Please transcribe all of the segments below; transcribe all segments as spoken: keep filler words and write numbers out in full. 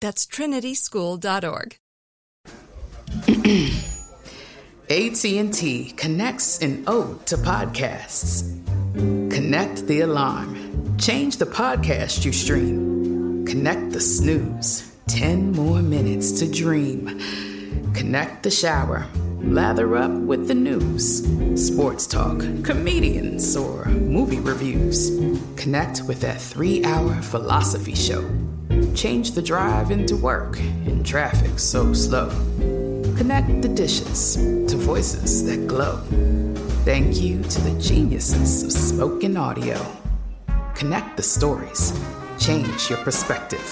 That's trinity school dot org. A T and T connects an ode to podcasts. Connect the alarm. Change the podcast you stream. Connect the snooze. Ten more minutes to dream. Connect the shower. Lather up with the news, sports talk, comedians, or movie reviews. Connect with that three-hour philosophy show. Change the drive into work in traffic so slow. Connect the dishes to voices that glow. Thank you to the geniuses of spoken audio. Connect the stories. Change your perspective.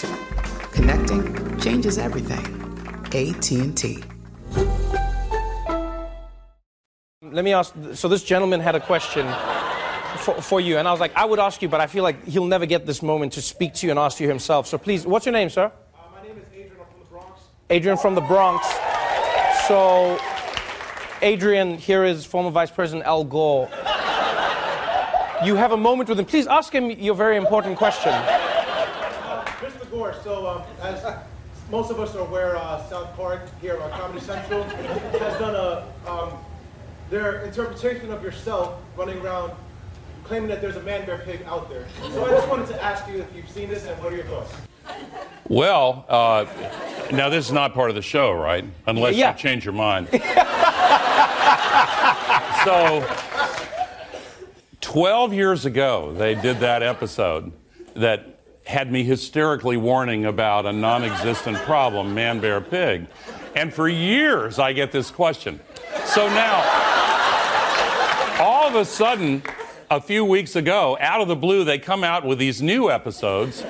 Connecting changes everything. A T and T. Let me ask, so this gentleman had a question for, for you, and I was like, I would ask you, but I feel like he'll never get this moment to speak to you and ask you himself. So please, what's your name, sir? Uh, my name is Adrian. I'm from the Bronx. Adrian from the Bronx. So, Adrian, here is former Vice President Al Gore. You have a moment with him. Please ask him your very important question. Uh, Mister Gore, so um, as most of us are aware, uh, South Park here on Comedy Central has done a... Um, their interpretation of yourself running around claiming that there's a Man Bear Pig out there. So I just wanted to ask you if you've seen this and what are your thoughts? Well, uh, now this is not part of the show, right? Unless yeah. you change your mind. So, twelve years ago, they did that episode that had me hysterically warning about a non-existent problem, Man Bear Pig. And for years, I get this question. So now... all of a sudden, a few weeks ago, out of the blue, they come out with these new episodes,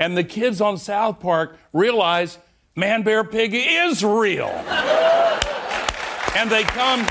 and the kids on South Park realize Man Bear Pig is real. And they come...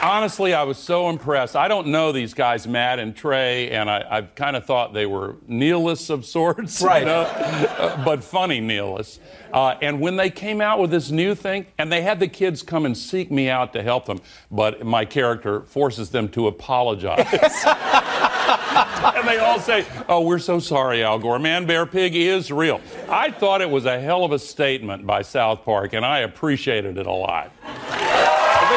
honestly, I was so impressed. I don't know these guys, Matt and Trey, and I, I kind of thought they were nihilists of sorts, right? You know? But funny nihilists. Uh, and when they came out with this new thing, and they had the kids come and seek me out to help them, but my character forces them to apologize. And they all say, "Oh, we're so sorry, Al Gore. Man Bear Pig is real." I thought it was a hell of a statement by South Park, and I appreciated it a lot. There